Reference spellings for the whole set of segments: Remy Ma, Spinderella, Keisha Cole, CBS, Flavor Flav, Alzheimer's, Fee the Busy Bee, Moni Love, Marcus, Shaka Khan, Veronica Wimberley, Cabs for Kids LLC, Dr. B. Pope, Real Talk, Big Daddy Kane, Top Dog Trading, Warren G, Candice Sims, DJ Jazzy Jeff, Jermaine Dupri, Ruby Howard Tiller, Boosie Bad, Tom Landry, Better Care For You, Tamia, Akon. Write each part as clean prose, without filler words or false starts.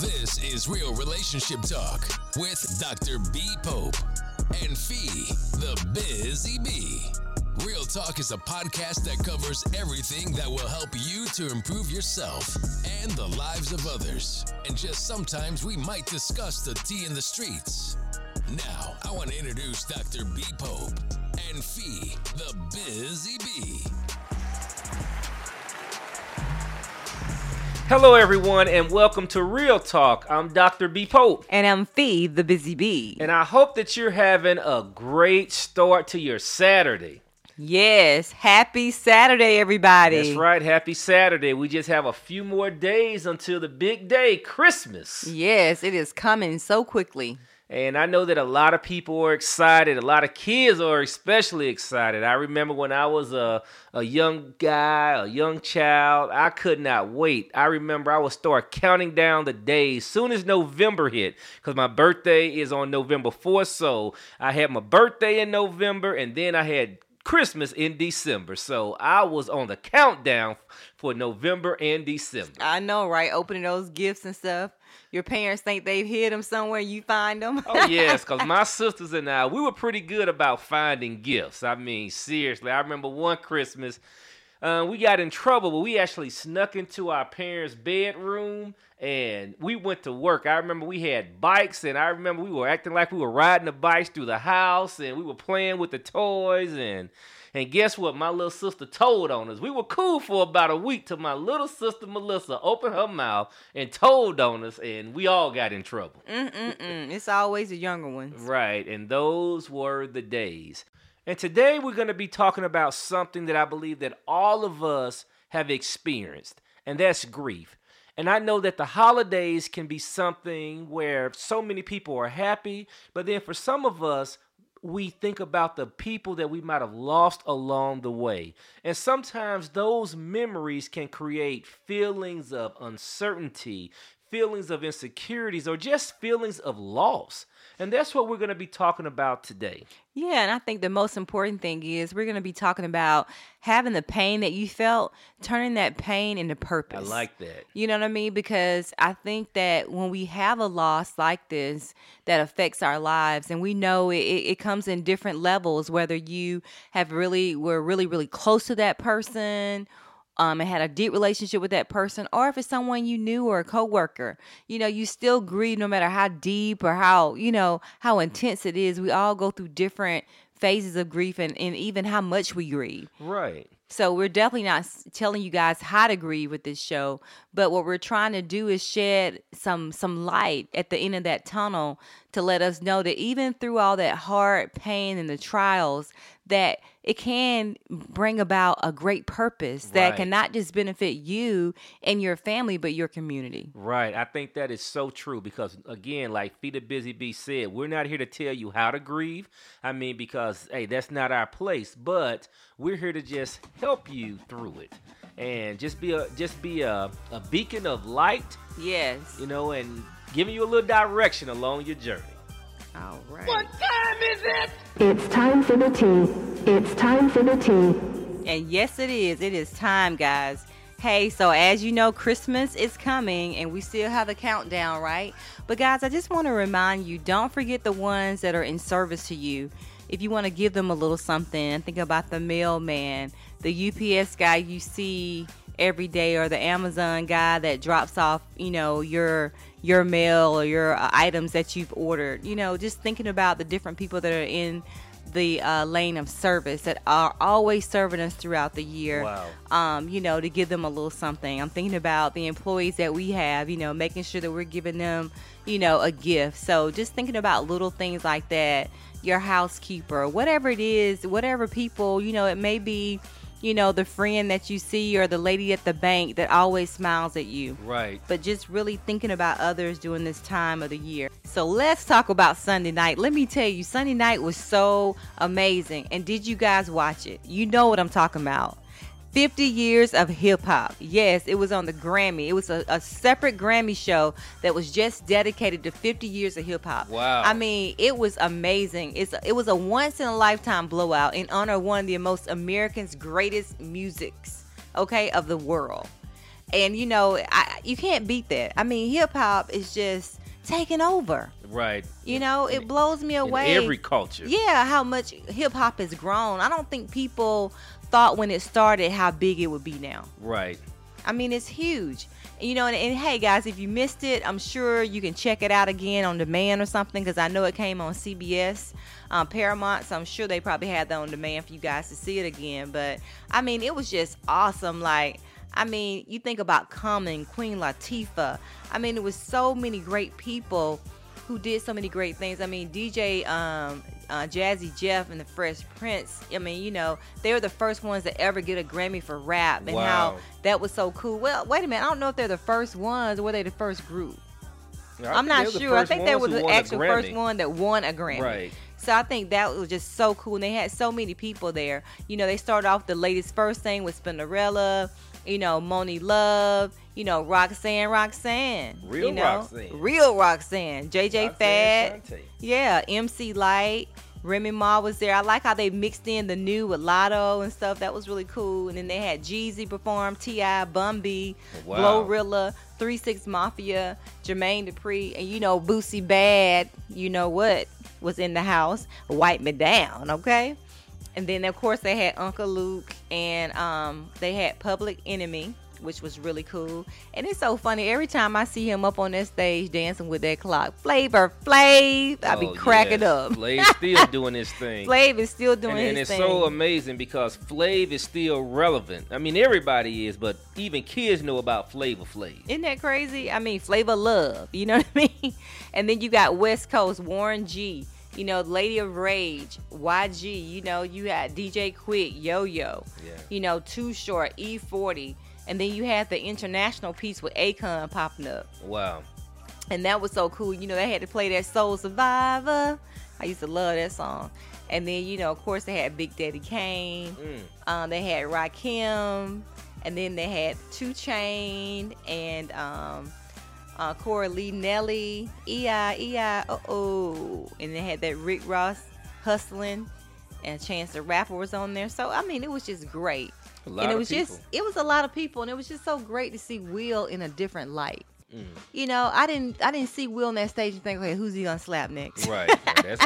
This is Real Relationship Talk with Dr. B. Pope and Fee the Busy Bee. Real Talk is a podcast that covers everything that will help you to improve yourself and the lives of others. And just sometimes we might discuss the tea in the streets. Now, I want to introduce Dr. B. Pope and Fee the Busy Bee. Hello, everyone, and welcome to Real Talk. I'm Dr. B. Pope. And I'm Fee, the Busy Bee. And I hope that you're having a great start to your Saturday. Yes. Happy Saturday, everybody. That's right. Happy Saturday. We just have a few more days until the big day, Christmas. Yes, it is coming so quickly. And I know that a lot of people are excited. A lot of kids are especially excited. I remember when I was a young child, I could not wait. I remember I would start counting down the days soon as November hit, because my birthday is on November 4th. So I had my birthday in November, and then I had Christmas in December. So I was on the countdown for November and December. I know, right? Opening those gifts and stuff. Your parents think they've hid them somewhere, you find them. Oh, yes, because my sisters and I, we were pretty good about finding gifts. I mean, seriously, I remember one Christmas, we got in trouble, but we actually snuck into our parents' bedroom, and we went to work. I remember we had bikes, and I remember we were acting like we were riding the bikes through the house, and we were playing with the toys, and guess what? My little sister told on us. We were cool for about a week till my little sister Melissa opened her mouth and told on us, and we all got in trouble. It's always the younger ones. Right, and those were the days. And today we're going to be talking about something that I believe that all of us have experienced, and that's grief. And I know that the holidays can be something where so many people are happy, but then for some of us, we think about the people that we might have lost along the way. And sometimes those memories can create feelings of uncertainty, feelings of insecurities, or just feelings of loss. And that's what we're going to be talking about today. Yeah, and I think the most important thing is we're going to be talking about having the pain that you felt, turning that pain into purpose. I like that. You know what I mean? Because I think that when we have a loss like this that affects our lives, and we know it comes in different levels, whether you were really close to that person, and had a deep relationship with that person, or if it's someone you knew or a coworker, you know, you still grieve no matter how deep or how intense it is. We all go through different phases of grief and even how much we grieve. Right. So we're definitely not telling you guys how to grieve with this show, but what we're trying to do is shed some light at the end of that tunnel to let us know that even through all that hard pain and the trials, that it can bring about a great purpose that can not just benefit you and your family, but your community. Right. I think that is so true because, again, like Fee the Busy Bee said, we're not here to tell you how to grieve. I mean, because, hey, that's not our place, but we're here to just help you through it and just be a beacon of light. Yes. You know, and giving you a little direction along your journey. All right. What time is it? It's time for the tea. It's time for the tea. And yes, it is. It is time, guys. Hey, so as you know, Christmas is coming and we still have a countdown, right? But guys, I just want to remind you, don't forget the ones that are in service to you. If you want to give them a little something, think about the mailman, the UPS guy you see every day, or the Amazon guy that drops off, you know, your mail or your items that you've ordered. You know, just thinking about the different people that are in the lane of service that are always serving us throughout the year. Wow. You know, to give them a little something. I'm thinking about the employees that we have, you know, making sure that we're giving them, you know, a gift. So just thinking about little things like that, your housekeeper, whatever it is, whatever people, you know, it may be, you know, the friend that you see or the lady at the bank that always smiles at you. Right. But just really thinking about others during this time of the year. So let's talk about Sunday night. Let me tell you, Sunday night was so amazing. And did you guys watch it? You know what I'm talking about. 50 years of hip hop. Yes, it was on the Grammy. It was a separate Grammy show that was just dedicated to 50 years of hip hop. Wow. I mean, it was amazing. It was a once in a lifetime blowout in honor of one of the most Americans' greatest musics, okay, of the world. And, you know, you can't beat that. I mean, hip hop is just taking over. Right. You know, it blows me away. In every culture. Yeah, how much hip hop has grown. I don't think people thought when it started how big it would be now. Right. I mean, it's huge. You know, and hey, guys, if you missed it, I'm sure you can check it out again on demand or something, because I know it came on CBS, Paramount, so I'm sure they probably had that on demand for you guys to see it again. But, I mean, it was just awesome. Like, I mean, you think about Common, Queen Latifah. I mean, it was so many great people who did so many great things. I mean, DJ Jazzy Jeff and the Fresh Prince, I mean, you know, they were the first ones to ever get a Grammy for rap, and wow, how that was so cool. Well, wait a minute, I don't know if they're the first ones, or were they the first group? I'm not sure. I think they were the actual first one that won a Grammy. Right. So I think that was just so cool, and they had so many people there. You know, they started off the latest first thing with Spinderella, you know, Moni Love, you know, Roxanne. Real, you know, Roxanne. Real Roxanne. JJ Fad. Yeah, MC Light. Remy Ma was there. I like how they mixed in the new with Lotto and stuff. That was really cool. And then they had Jeezy perform, T.I., Bun B, wow, Glorilla, 3 6 Mafia, Jermaine Dupri, and, you know, Boosie Bad, you know what, was in the house. Wipe Me Down, okay? And then, of course, they had Uncle Luke, and they had Public Enemy, which was really cool. And it's so funny. Every time I see him up on that stage dancing with that clock, Flavor Flav, I be cracking up. Flav's still doing his thing. Flav is still doing his thing. And it's so amazing because Flav is still relevant. I mean, everybody is, but even kids know about Flavor Flav. Isn't that crazy? I mean, Flavor Love, you know what I mean? And then you got West Coast, Warren G., you know, Lady of Rage, YG, you know, you had DJ Quick, Yo-Yo, yeah, you know, Too Short, E40. And then you had the international piece with Akon popping up. Wow. And that was so cool. You know, they had to play that Soul Survivor. I used to love that song. And then, you know, of course, they had Big Daddy Kane. They had Rakim. And then they had 2 Chainz and Cora Lee Nelly. E.I. Uh-oh. And they had that Rick Ross hustling. And Chance the Rapper was on there. So, I mean, it was just great. And it was people. It was a lot of people, and it was just so great to see Will in a different light. You know, I didn't see Will on that stage and think, okay, who's he gonna slap next? Right,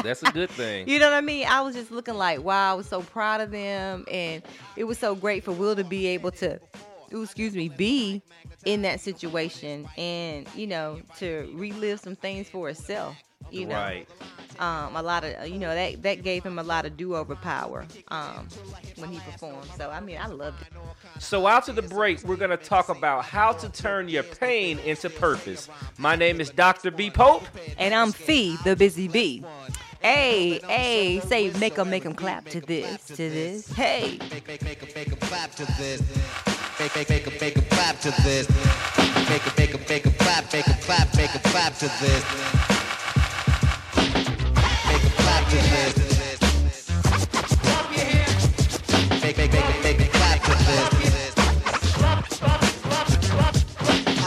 that's a good thing. You know what I mean? I was just looking like, wow, I was so proud of them, and it was so great for Will to be able to, be in that situation, and you know, to relive some things for herself. You know, right. A lot of, you know, that gave him a lot of do-over power when he performed. So, I mean, I loved it. So, after the break, we're going to talk about how to turn your pain into purpose. My name is Dr. B. Pope. And I'm Fee, the Busy Bee. Hey, say, make 'em clap to this. Hey. Make 'em clap to this. Make 'em clap to this. Make 'em clap, make 'em clap to this.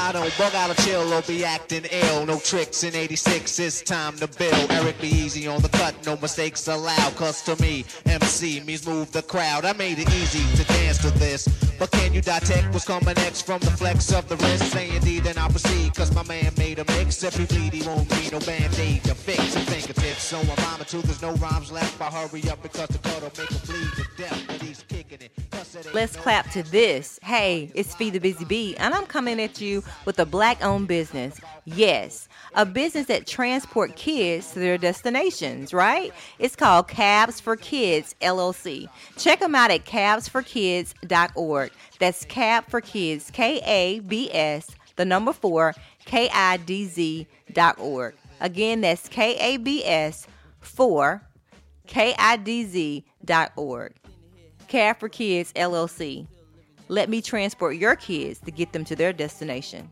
I don't bug out of chill or be acting ill. No tricks in 86, it's time to build. Eric be easy on the cut, no mistakes allowed. Cause to me, MC means move the crowd. I made it easy to dance to this. But can you dissect what's coming next from the flex of the wrist? Say indeed, then I'll proceed. Cause my man made a mix. If he bleed, he won't need no band-aid to fix his fingertips. So I'm on my tooth, there's no rhymes left. I hurry up because the cut'll make him bleed to death. But he's kicking it. Let's clap to this. Hey, it's Fee the Busy Bee, and I'm coming at you with a black-owned business. Yes, a business that transport kids to their destinations, right? It's called Cabs for Kids LLC. Check them out at cabsforkids.org. That's Cab for Kids, KABS, 4, KIDZ.org. Again, that's KABS 4, KIDZ.org. Care for Kids LLC. Let me transport your kids to get them to their destination.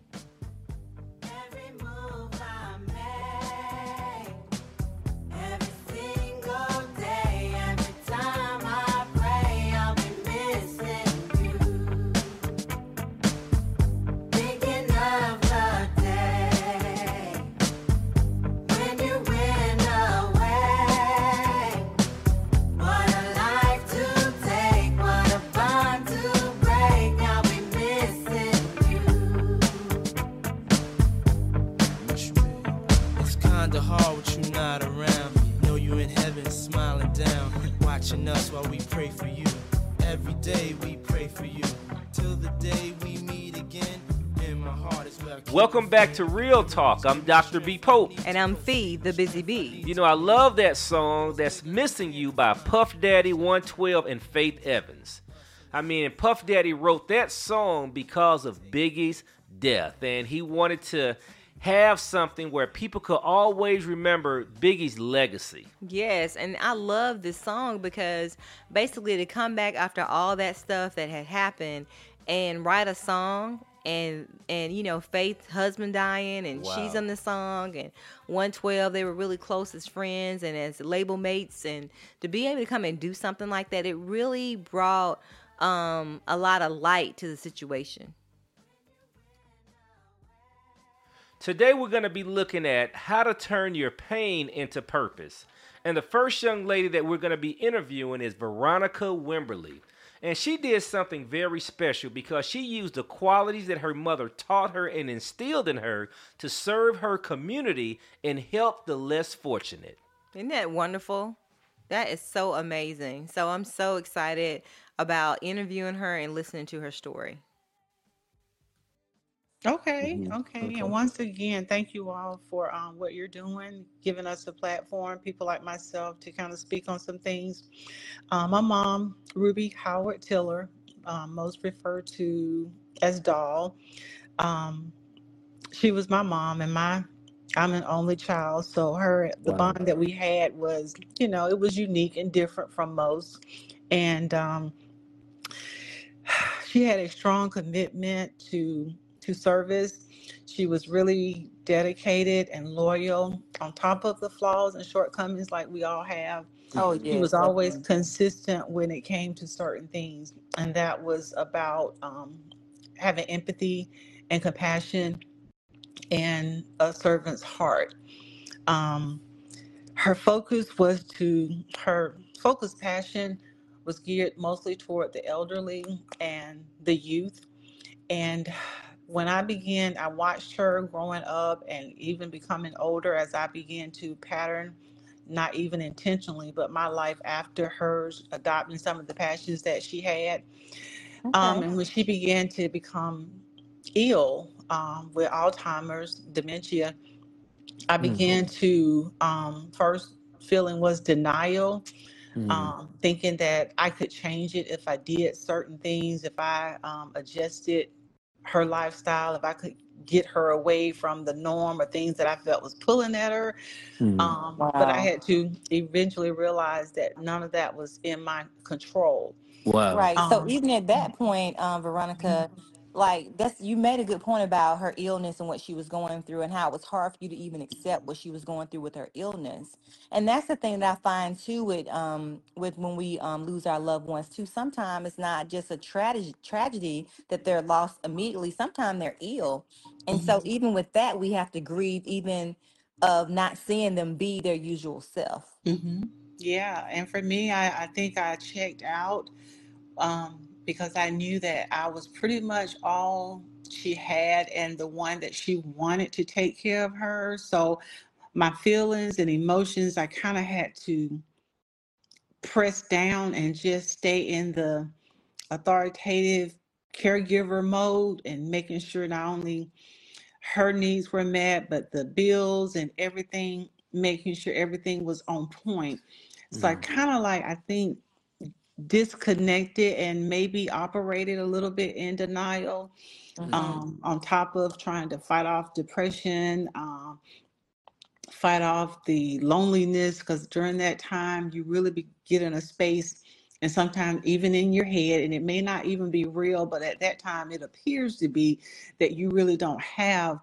the hall with you not around. Know you in heaven smiling down, watching us while we pray for you. Every day we pray for you, till the day we meet again. Welcome back to Real Talk. I'm Dr. B. Pope. And I'm Fee the Busy Bee. You know, I love that song, That's Missing You, by Puff Daddy, 112, and Faith Evans. I mean, Puff Daddy wrote that song because of Biggie's death. And he wanted to have something where people could always remember Biggie's legacy. Yes, and I love this song because basically to come back after all that stuff that had happened and write a song. And you know, Faith's husband dying, and wow, she's on the song, and 112, they were really close as friends and as label mates, and to be able to come and do something like that, it really brought a lot of light to the situation. Today we're going to be looking at how to turn your pain into purpose. And the first young lady that we're going to be interviewing is Veronica Wimberley. And she did something very special because she used the qualities that her mother taught her and instilled in her to serve her community and help the less fortunate. Isn't that wonderful? That is so amazing. So I'm so excited about interviewing her and listening to her story. Okay. And once again, thank you all for what you're doing, giving us a platform, people like myself, to kind of speak on some things. My mom, Ruby Howard Tiller, most referred to as Doll, she was my mom, and I'm an only child, so the bond that we had was, you know, it was unique and different from most, and she had a strong commitment to service. She was really dedicated and loyal on top of the flaws and shortcomings like we all have. Oh, yeah, she was always consistent when it came to certain things. And that was about having empathy and compassion and a servant's heart. Her passion was geared mostly toward the elderly and the youth. And when I watched her growing up and even becoming older as I began to pattern, not even intentionally, but my life after hers, adopting some of the passions that she had. Okay. And when she began to become ill with Alzheimer's, dementia, I began to first feeling was denial. Thinking that I could change it if I did certain things, if I adjusted her lifestyle, if I could get her away from the norm or things that I felt was pulling at her. But I had to eventually realize that none of that was in my control. Wow. Right. So even at that point, Veronica, like you made a good point about her illness and what she was going through and how it was hard for you to even accept what she was going through with her illness. And that's the thing that I find too with when we lose our loved ones too. Sometimes it's not just a tragedy that they're lost immediately. Sometimes they're ill. And so even with that, we have to grieve even of not seeing them be their usual self. Mm-hmm. Yeah. And for me, I think I checked out, because I knew that I was pretty much all she had and the one that she wanted to take care of her. So my feelings and emotions, I kind of had to press down and just stay in the authoritative caregiver mode and making sure not only her needs were met, but the bills and everything, making sure everything was on point. So I kind of I think disconnected and maybe operated a little bit in denial, on top of trying to fight off depression, fight off the loneliness, because during that time you really get in a space, and sometimes even in your head, and it may not even be real, but at that time it appears to be that you really don't have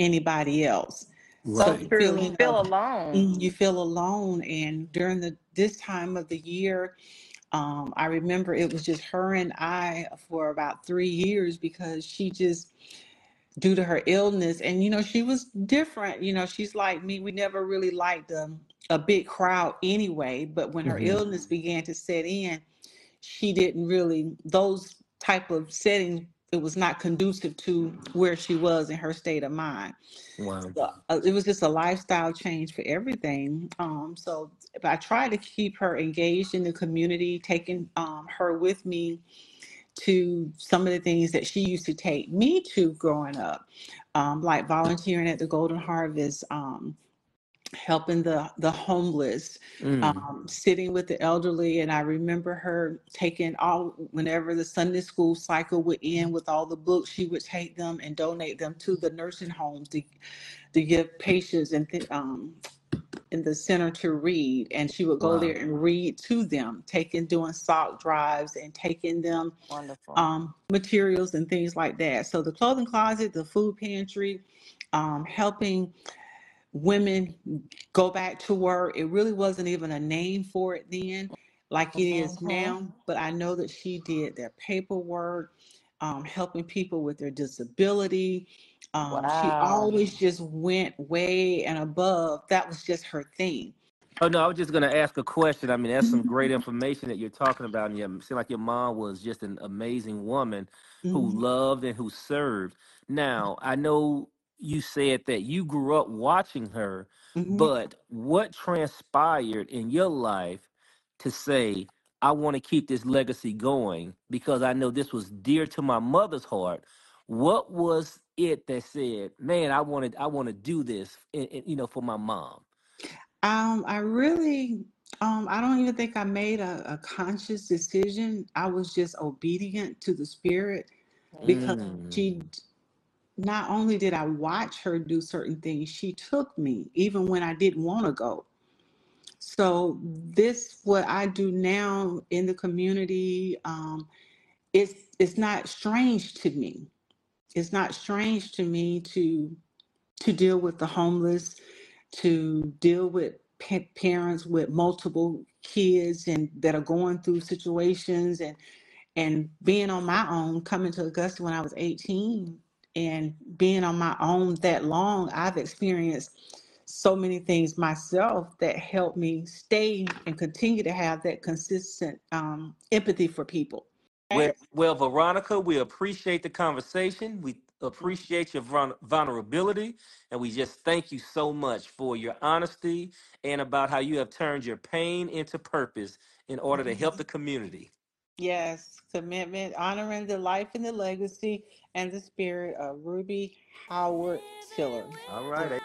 anybody else. Right. So you feel alone. You feel alone, and during this time of the year, I remember it was just her and I for about 3 years, because she just, due to her illness, and, you know, she was different. You know, she's like me. We never really liked a big crowd anyway, but when her illness began to set in, she didn't really, those type of settings, it was not conducive to where she was in her state of mind. Wow. So, it was just a lifestyle change for everything. So I tried to keep her engaged in the community, taking her with me to some of the things that she used to take me to growing up, like volunteering at the Golden Harvest, helping the homeless, sitting with the elderly. And I remember her taking whenever the Sunday school cycle would end with all the books, she would take them and donate them to the nursing homes to give patients in the center to read. And she would go wow. there and read to them, doing sock drives and taking them materials and things like that. So the clothing closet, the food pantry, helping women go back to work. It really wasn't even a name for it then like it is now, but I know that she did their paperwork, helping people with their disability. Wow. She always just went way and above. That was just her thing. Oh, no, I was just going to ask a question. I mean, that's some great information that you're talking about. And it seemed like your mom was just an amazing woman who loved and who served. Now, I know you said that you grew up watching her, but what transpired in your life to say, I want to keep this legacy going because I know this was dear to my mother's heart. What was it that said, man, I want to do this, for my mom? I don't even think I made a conscious decision. I was just obedient to the Spirit because not only did I watch her do certain things, she took me even when I didn't want to go. So this, what I do now in the community, it's not strange to me. It's not strange to me to deal with the homeless, to deal with parents with multiple kids and that are going through situations, and being on my own, coming to Augusta when I was 18, and being on my own that long, I've experienced so many things myself that helped me stay and continue to have that consistent empathy for people. Well, Veronica, we appreciate the conversation. We appreciate your vulnerability. And we just thank you so much for your honesty and about how you have turned your pain into purpose in order to help the community. Yes, commitment, honoring the life and the legacy and the spirit of Ruby Howard Tiller. All right.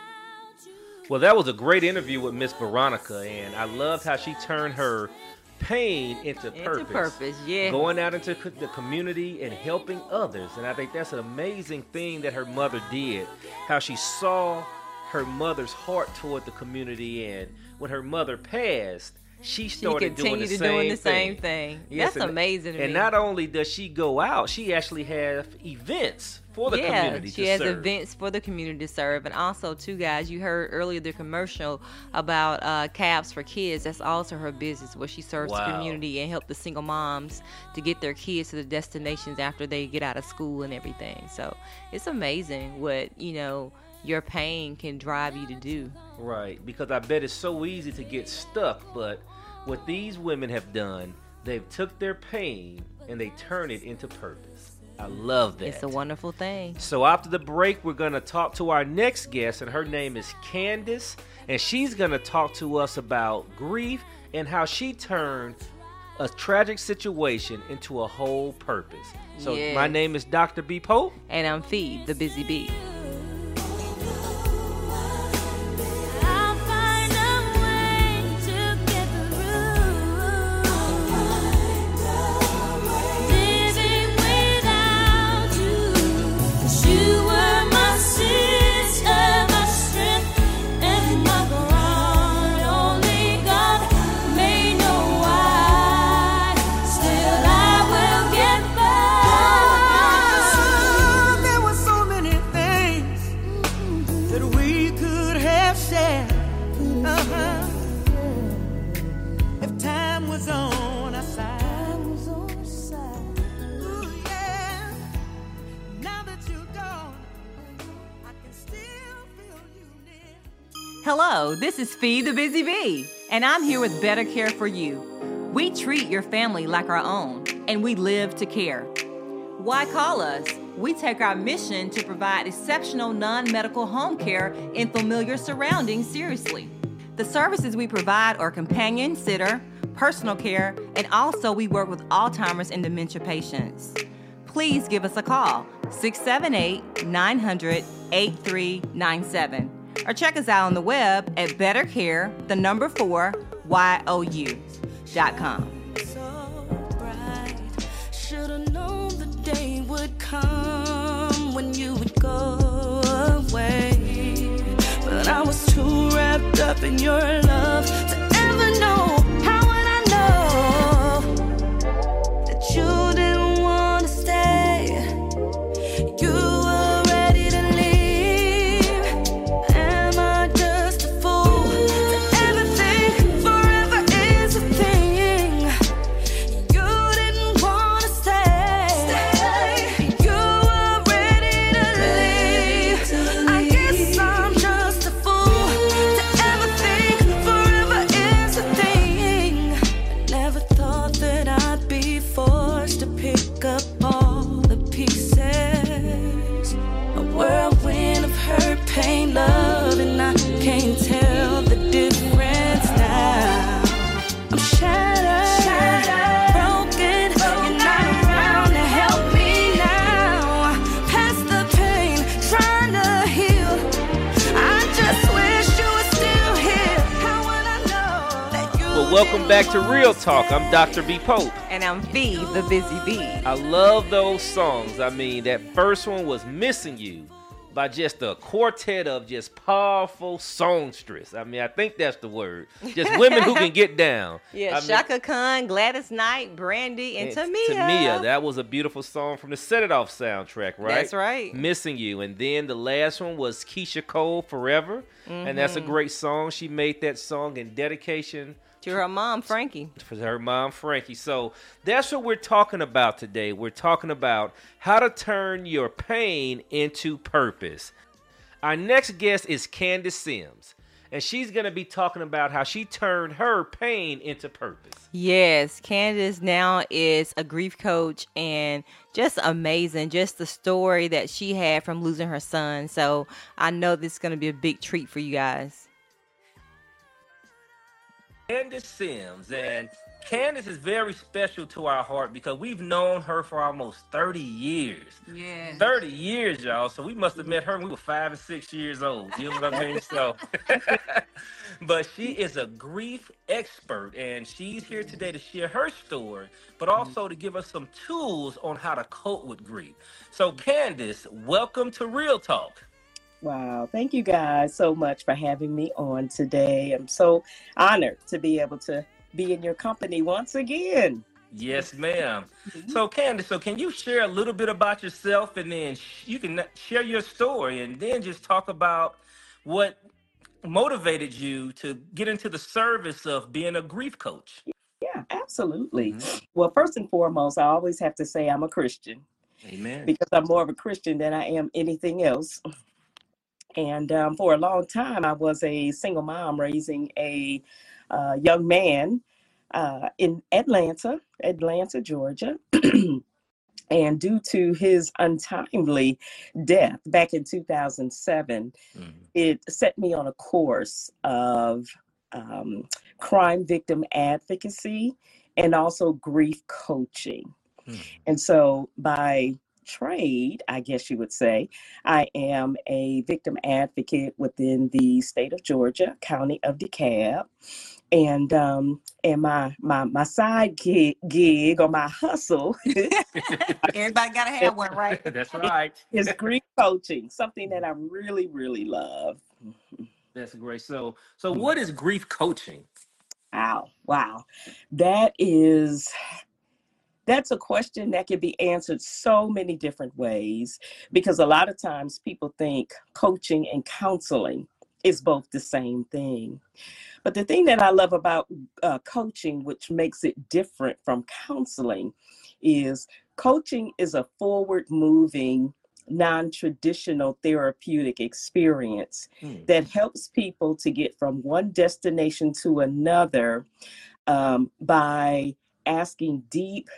Well, that was a great interview with Miss Veronica, and I loved how she turned her pain into purpose. Going out into the community and helping others, and I think that's an amazing thing that her mother did, how she saw her mother's heart toward the community, and when her mother passed, she started doing the same thing. Yes, that's amazing to me. And not only does she go out, she actually has events for the community to serve. Yeah, she has events for the community to serve. And also, too, guys, you heard earlier the commercial about Cabs for Kids. That's also her business, where she serves the community and helps the single moms to get their kids to the destinations after they get out of school and everything. So it's amazing what, your pain can drive you to do. Right, because I bet it's so easy to get stuck, but what these women have done, they've took their pain and they turn it into purpose. I love that. It's a wonderful thing. So after the break, we're going to talk to our next guest, and her name is Candice, and she's going to talk to us about grief and how she turned a tragic situation into a whole purpose. So my name is Dr. B. Pope. And I'm Fee, the Busy Bee. Hello, this is Fee the Busy Bee, and I'm here with Better Care For You. We treat your family like our own, and we live to care. Why call us? We take our mission to provide exceptional non-medical home care in familiar surroundings seriously. The services we provide are companion, sitter, personal care, and also we work with Alzheimer's and dementia patients. Please give us a call, 678-900-8397, or check us out on the web at bettercare4you.com. Should've known the day would come when you would go away, but I was too wrapped up in your love to ever know. How would I know that you didn't want to stay? You were ready to leave. Am I just a fool to ever think forever is a thing? You didn't want to stay. You were ready to leave. I guess I'm just a fool to ever think forever is a thing. I never thought that I'd be forced to pick up all the pieces. A whirlwind of hurt, pain, love, and I can't tell the difference now. I'm shattered, broken. You're not around to help me now. Past the pain, trying to heal. I just wish you were still here. How would I know that you? Well, welcome back to Real Talk. I'm Dr. B. Pope. And I'm Fee the Busy Bee. I love those songs. I mean, that first one was Missing You by just a quartet of just powerful songstress. I mean, I think that's the word. Just women who can get down. Yeah, I mean, Shaka Khan, Gladys Knight, Brandy, and Tamia. Tamia, that was a beautiful song from the Set It Off soundtrack, right? That's right. Missing You. And then the last one was Keisha Cole, Forever. And that's a great song. She made that song in dedication to her mom, Frankie. For her mom, Frankie. So that's what we're talking about today. We're talking about how to turn your pain into purpose. Our next guest is Candice Sims, and she's going to be talking about how she turned her pain into purpose. Yes, Candice now is a grief coach, and just amazing, just the story that she had from losing her son. So I know this is going to be a big treat for you guys. Candice Sims, and Candice is very special to our heart because we've known her for almost 30 years. Yeah. 30 years, y'all. So we must have met her when we were 5 and 6 years old. You know what I mean? So, but she is a grief expert, and she's here today to share her story, but also to give us some tools on how to cope with grief. So Candice, welcome to Real Talk. Wow. Thank you guys so much for having me on today. I'm so honored to be able to be in your company once again. Yes, ma'am. So Candice, so can you share a little bit about yourself, and then you can share your story, and then just talk about what motivated you to get into the service of being a grief coach? Yeah, absolutely. Well, first and foremost, I always have to say I'm a Christian. Amen. Because I'm more of a Christian than I am anything else. And for a long time, I was a single mom raising a young man in Atlanta, Georgia. And due to his untimely death back in 2007, it set me on a course of crime victim advocacy and also grief coaching. And so by trade, I guess you would say, I am a victim advocate within the state of Georgia, county of DeKalb. And my side gig or my hustle. Everybody gotta have one, right? That's right. It's grief coaching, something that I really, really love. That's great. So what is grief coaching? Wow. That's a question that can be answered so many different ways, because a lot of times people think coaching and counseling is both the same thing. But the thing that I love about coaching, which makes it different from counseling, is coaching is a forward-moving, non-traditional therapeutic experience that helps people to get from one destination to another by asking deep,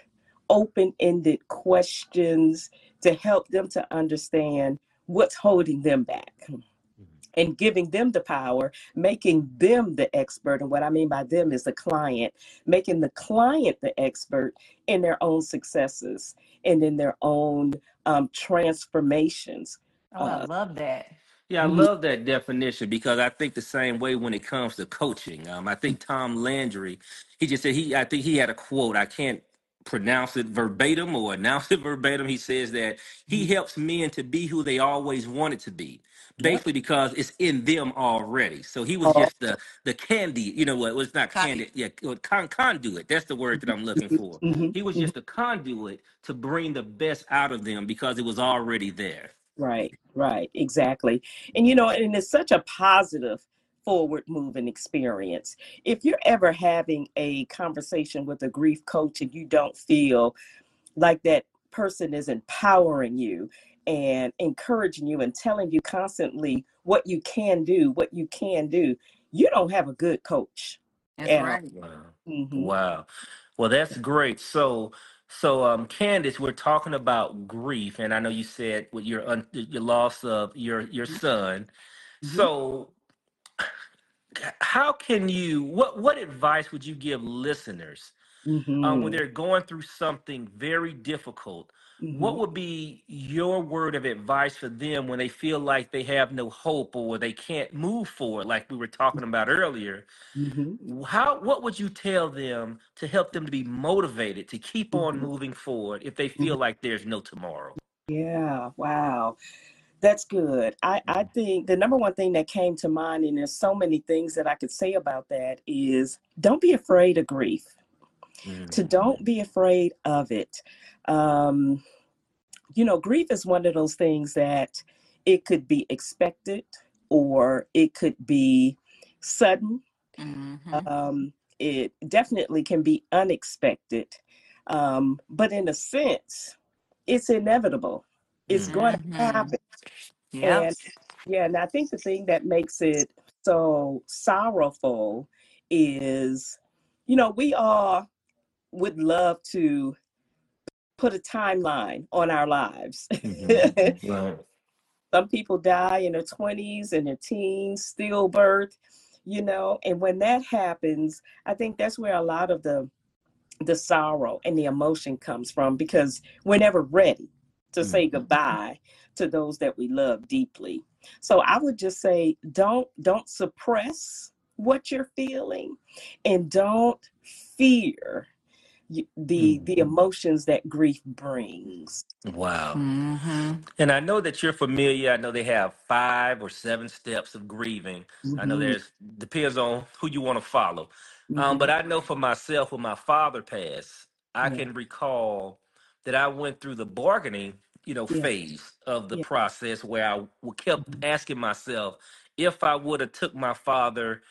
open-ended questions to help them to understand what's holding them back, and giving them the power, making them the expert. And what I mean by them is the client, making the client the expert in their own successes and in their own transformations. Oh, I love that. Yeah, I love that definition, because I think the same way when it comes to coaching. I think Tom Landry, he just said, I think he had a quote, I can't pronounce it verbatim or announce it verbatim. He says that he helps men to be who they always wanted to be, basically because it's in them already. So he was just the candy, you know what? It was not candy, conduit. That's the word that I'm looking for. He was just a conduit to bring the best out of them because it was already there. Right, exactly. And, you know, and it's such a positive forward moving experience. If you're ever having a conversation with a grief coach and you don't feel like that person is empowering you and encouraging you and telling you constantly what you can do, you don't have a good coach. That's right. Wow. Wow. Well, that's great. So, Candice, we're talking about grief, and I know you said with your loss of your son. So how can you, what advice would you give listeners when they're going through something very difficult? What would be your word of advice for them when they feel like they have no hope or they can't move forward, like we were talking about earlier? What would you tell them to help them to be motivated to keep on moving forward if they feel like there's no tomorrow? Yeah, wow. That's good. I think the number one thing that came to mind, and there's so many things that I could say about that, is don't be afraid of grief. So don't be afraid of it. You know, grief is one of those things that it could be expected or it could be sudden. It definitely can be unexpected. But in a sense, it's inevitable. It's going to happen. And I think the thing that makes it so sorrowful is, you know, we all would love to put a timeline on our lives. Right. Some people die in their 20s and their teens, stillbirth, you know, and when that happens, I think that's where a lot of the sorrow and the emotion comes from, because we're never ready to say goodbye to those that we love deeply. So I would just say, don't suppress what you're feeling, and don't fear the emotions that grief brings. Wow. And I know that you're familiar. I know they have 5 or 7 steps of grieving. I know there's, depends on who you want to follow. But I know for myself, when my father passed, I can recall that I went through the bargaining, you know, phase of the process, where I kept asking myself, if I would have took my father,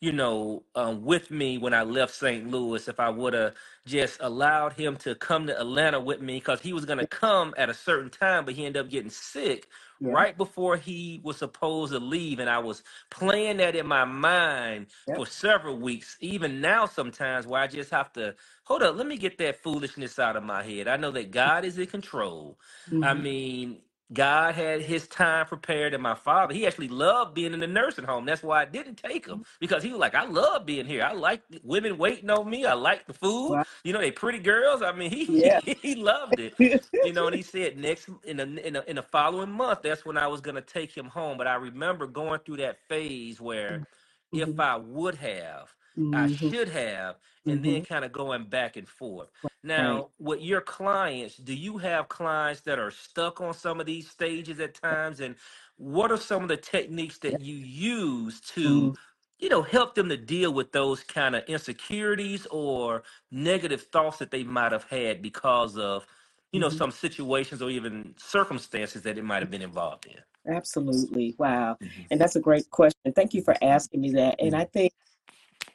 you know, with me when I left St. Louis, if I would have just allowed him to come to Atlanta with me, because he was going to come at a certain time, but he ended up getting sick right before he was supposed to leave. And I was playing that in my mind for several weeks, even now sometimes, where I just have to, hold up, let me get that foolishness out of my head. I know that God is in control. I mean, God had his time prepared, and my father, he actually loved being in the nursing home. That's why I didn't take him, because he was like, I love being here. I like women waiting on me. I like the food. Wow. You know, they pretty girls. I mean, he loved it. You know, and he said next in the following month, that's when I was going to take him home. But I remember going through that phase where if I would have, I should have, and then kind of going back and forth. Now, with your clients, do you have clients that are stuck on some of these stages at times? And what are some of the techniques that you use to, you know, help them to deal with those kind of insecurities or negative thoughts that they might have had because of, you know, some situations or even circumstances that it might have been involved in? Absolutely. Wow. And that's a great question. Thank you for asking me that. And I think,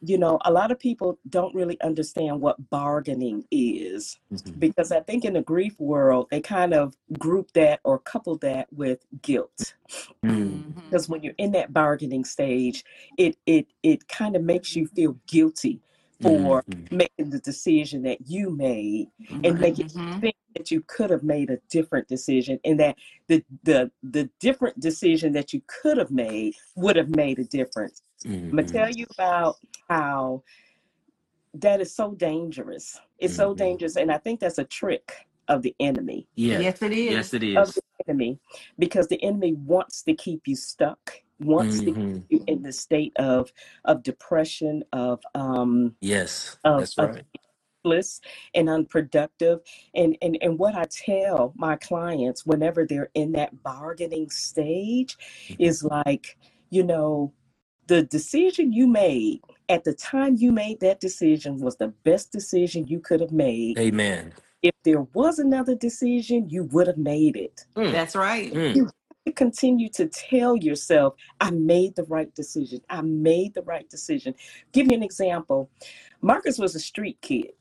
you know, a lot of people don't really understand what bargaining is, because I think in the grief world, they kind of group that or couple that with guilt. Because when you're in that bargaining stage, it kind of makes you feel guilty for making the decision that you made and making you think that you could have made a different decision, and that the different decision that you could have made would have made a difference. I'm gonna tell you about how that is so dangerous. It's so dangerous, and I think that's a trick of the enemy. Yes it is. Yes, it is. Of the enemy, because the enemy wants to keep you stuck. Wants to keep you in the state of depression, of bliss and unproductive. And what I tell my clients whenever they're in that bargaining stage is like, you know, the decision you made at the time you made that decision was the best decision you could have made. Amen. If there was another decision, you would have made it. That's right. Continue to tell yourself, I made the right decision. I made the right decision. Give me an example. Marcus was a street kid,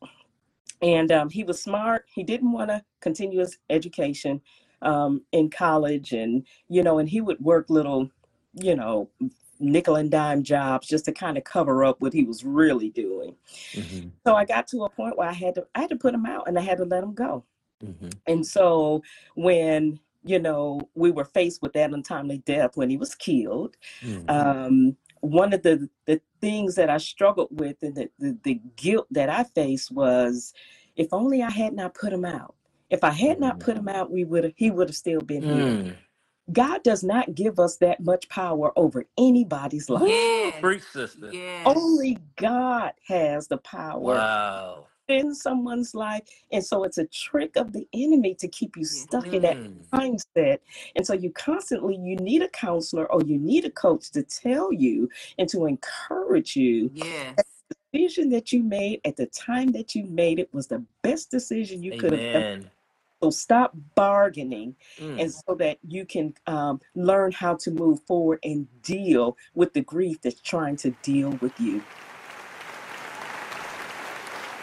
and he was smart. He didn't want to continue his education in college, and, you know, and he would work little, you know, nickel and dime jobs just to kind of cover up what he was really doing. So I got to a point where I had to put him out, and I had to let him go. And so when, you know, we were faced with that untimely death when he was killed. One of the things that I struggled with, and the guilt that I faced, was if only I had not put him out. If I had not put him out, he would have still been here. God does not give us that much power over anybody's life. Only God has the power. In someone's life. And so it's a trick of the enemy to keep you stuck in that mindset. And so you constantly, you need a counselor or you need a coach to tell you and to encourage you. That the decision that you made at the time that you made it was the best decision you could have done. So stop bargaining, and so that you can learn how to move forward and deal with the grief that's trying to deal with you.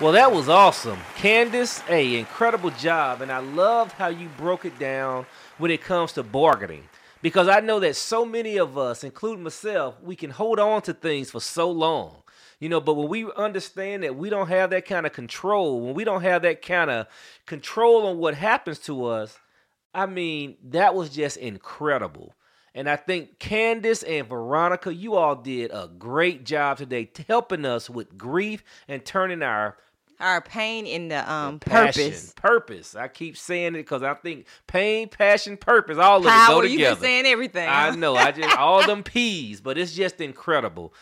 Well, that was awesome. Candice, incredible job. And I loved how you broke it down when it comes to bargaining, because I know that so many of us, including myself, we can hold on to things for so long, you know, but when we understand that we don't have that kind of control, when we don't have that kind of control on what happens to us, I mean, that was just incredible. And I think Candice and Veronica, you all did a great job today helping us with grief and turning our pain into purpose. Purpose. I keep saying it because I think pain, passion, purpose, all power, of it go together. You've been saying everything. I know. I just all them P's, but it's just incredible.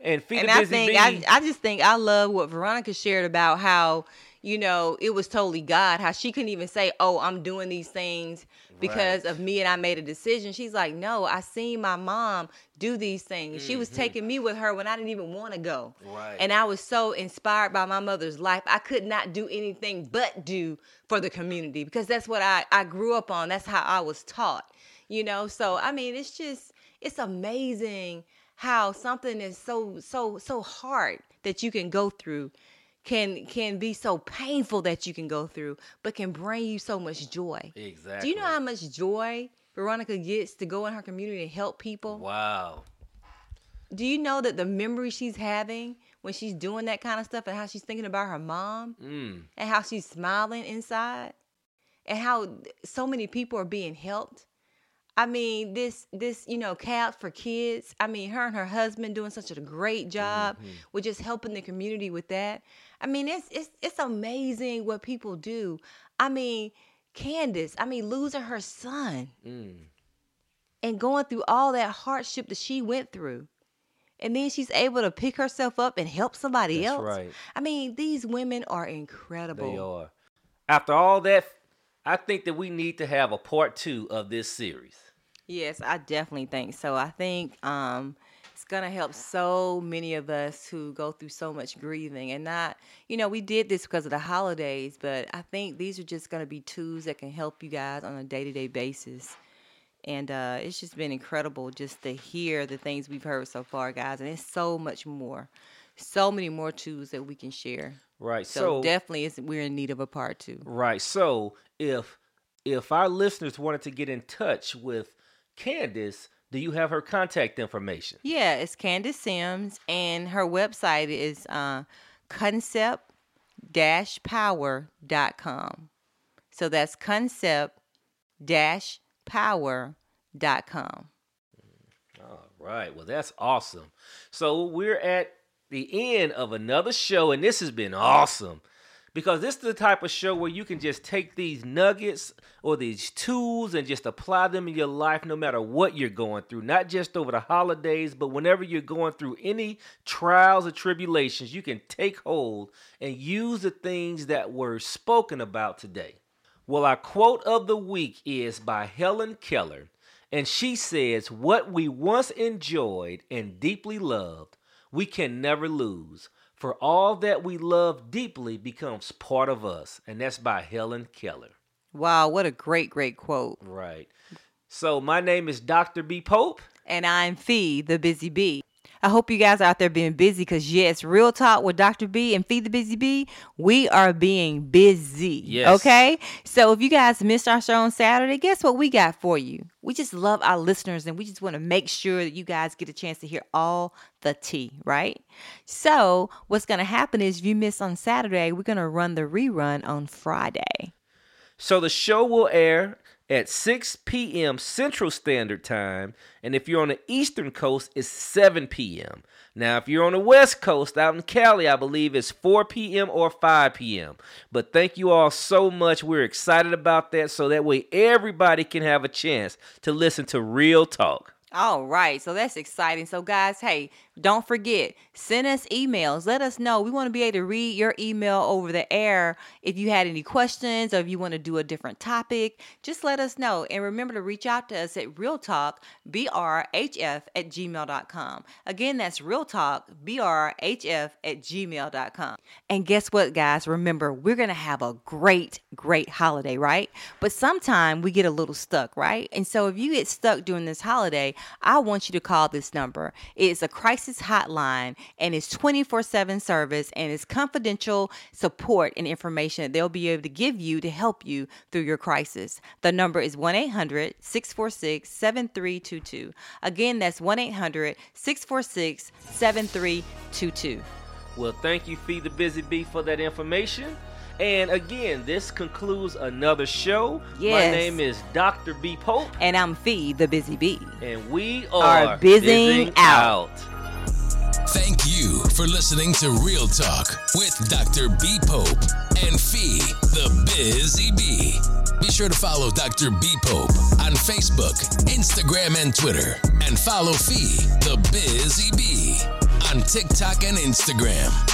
And Fee the Busy Bee. I just think I love what Veronica shared about how, you know, it was totally God, how she couldn't even say, oh, I'm doing these things because of me and I made a decision. She's like, no, I seen my mom do these things. She was taking me with her when I didn't even want to go. And I was so inspired by my mother's life. I could not do anything but do for the community, because that's what I grew up on. That's how I was taught, you know? So, I mean, it's just, it's amazing how something is so hard that you can go through can be so painful that you can go through, but can bring you so much joy. Exactly. Do you know how much joy Veronica gets to go in her community and help people? Wow. Do you know that the memory she's having when she's doing that kind of stuff, and how she's thinking about her mom and how she's smiling inside, and how so many people are being helped? I mean, this, you know, Cabs for Kids, I mean, her and her husband doing such a great job with just helping the community with that. I mean, it's amazing what people do. I mean, Candice, I mean, losing her son and going through all that hardship that she went through. And then she's able to pick herself up and help somebody else. Right. I mean, these women are incredible. They are. After all that, I think that we need to have a part 2 of this series. Yes, I definitely think so. I think it's going to help so many of us who go through so much grieving, and not, you know, we did this because of the holidays, but I think these are just going to be tools that can help you guys on a day-to-day basis. And it's just been incredible just to hear the things we've heard so far, guys. And it's so much more, so many more tools that we can share. Right. So definitely we're in need of a part 2. Right. So if our listeners wanted to get in touch with Candice, do you have her contact information? Yeah, it's Candice Sims, and her website is concept-power.com. So that's concept-power.com. All right. Well, that's awesome. So we're at the end of another show, and this has been awesome because this is the type of show where you can just take these nuggets or these tools and just apply them in your life no matter what you're going through, not just over the holidays, but whenever you're going through any trials or tribulations, you can take hold and use the things that were spoken about today. Well, our quote of the week is by Helen Keller, and she says, "What we once enjoyed and deeply loved, we can never lose, for all that we love deeply becomes part of us." And that's by Helen Keller. Wow, what a great, great quote. Right. So my name is Dr. B. Pope. And I'm Fee, the Busy Bee. I hope you guys are out there being busy because, yes, Real Talk with Dr. B and Fee the Busy Bee, we are being busy. Yes. Okay? So if you guys missed our show on Saturday, guess what we got for you? We just love our listeners, and we just want to make sure that you guys get a chance to hear all the tea, right? So what's going to happen is if you miss on Saturday, we're going to run the rerun on Friday. So the show will air at 6 p.m. Central Standard Time. And if you're on the Eastern Coast, it's 7 p.m. Now, if you're on the West Coast, out in Cali, I believe it's 4 p.m. or 5 p.m. But thank you all so much. We're excited about that. So that way everybody can have a chance to listen to Real Talk. All right. So that's exciting. So guys, hey, don't forget, send us emails. Let us know. We want to be able to read your email over the air. If you had any questions or if you want to do a different topic, just let us know. And remember to reach out to us at realtalkbrhf@gmail.com. Again, that's realtalkbrhf@gmail.com. And guess what, guys? Remember, we're going to have a great, great holiday, right? But sometime we get a little stuck, right? And so if you get stuck during this holiday, I want you to call this number. It's a crisis hotline, and it's 24/7 service, and it's confidential support and information that they'll be able to give you to help you through your crisis. The number is 1-800-646-7322. Again, that's 1-800-646-7322. Well, thank you, Fee the Busy Bee, for that information. And again, this concludes another show. Yes. My name is Dr. B. Pope. And I'm Fee, the Busy Bee. And we are Busying Out. Thank you for listening to Real Talk with Dr. B. Pope and Fee, the Busy Bee. Be sure to follow Dr. B. Pope on Facebook, Instagram, and Twitter. And follow Fee, the Busy Bee, on TikTok and Instagram.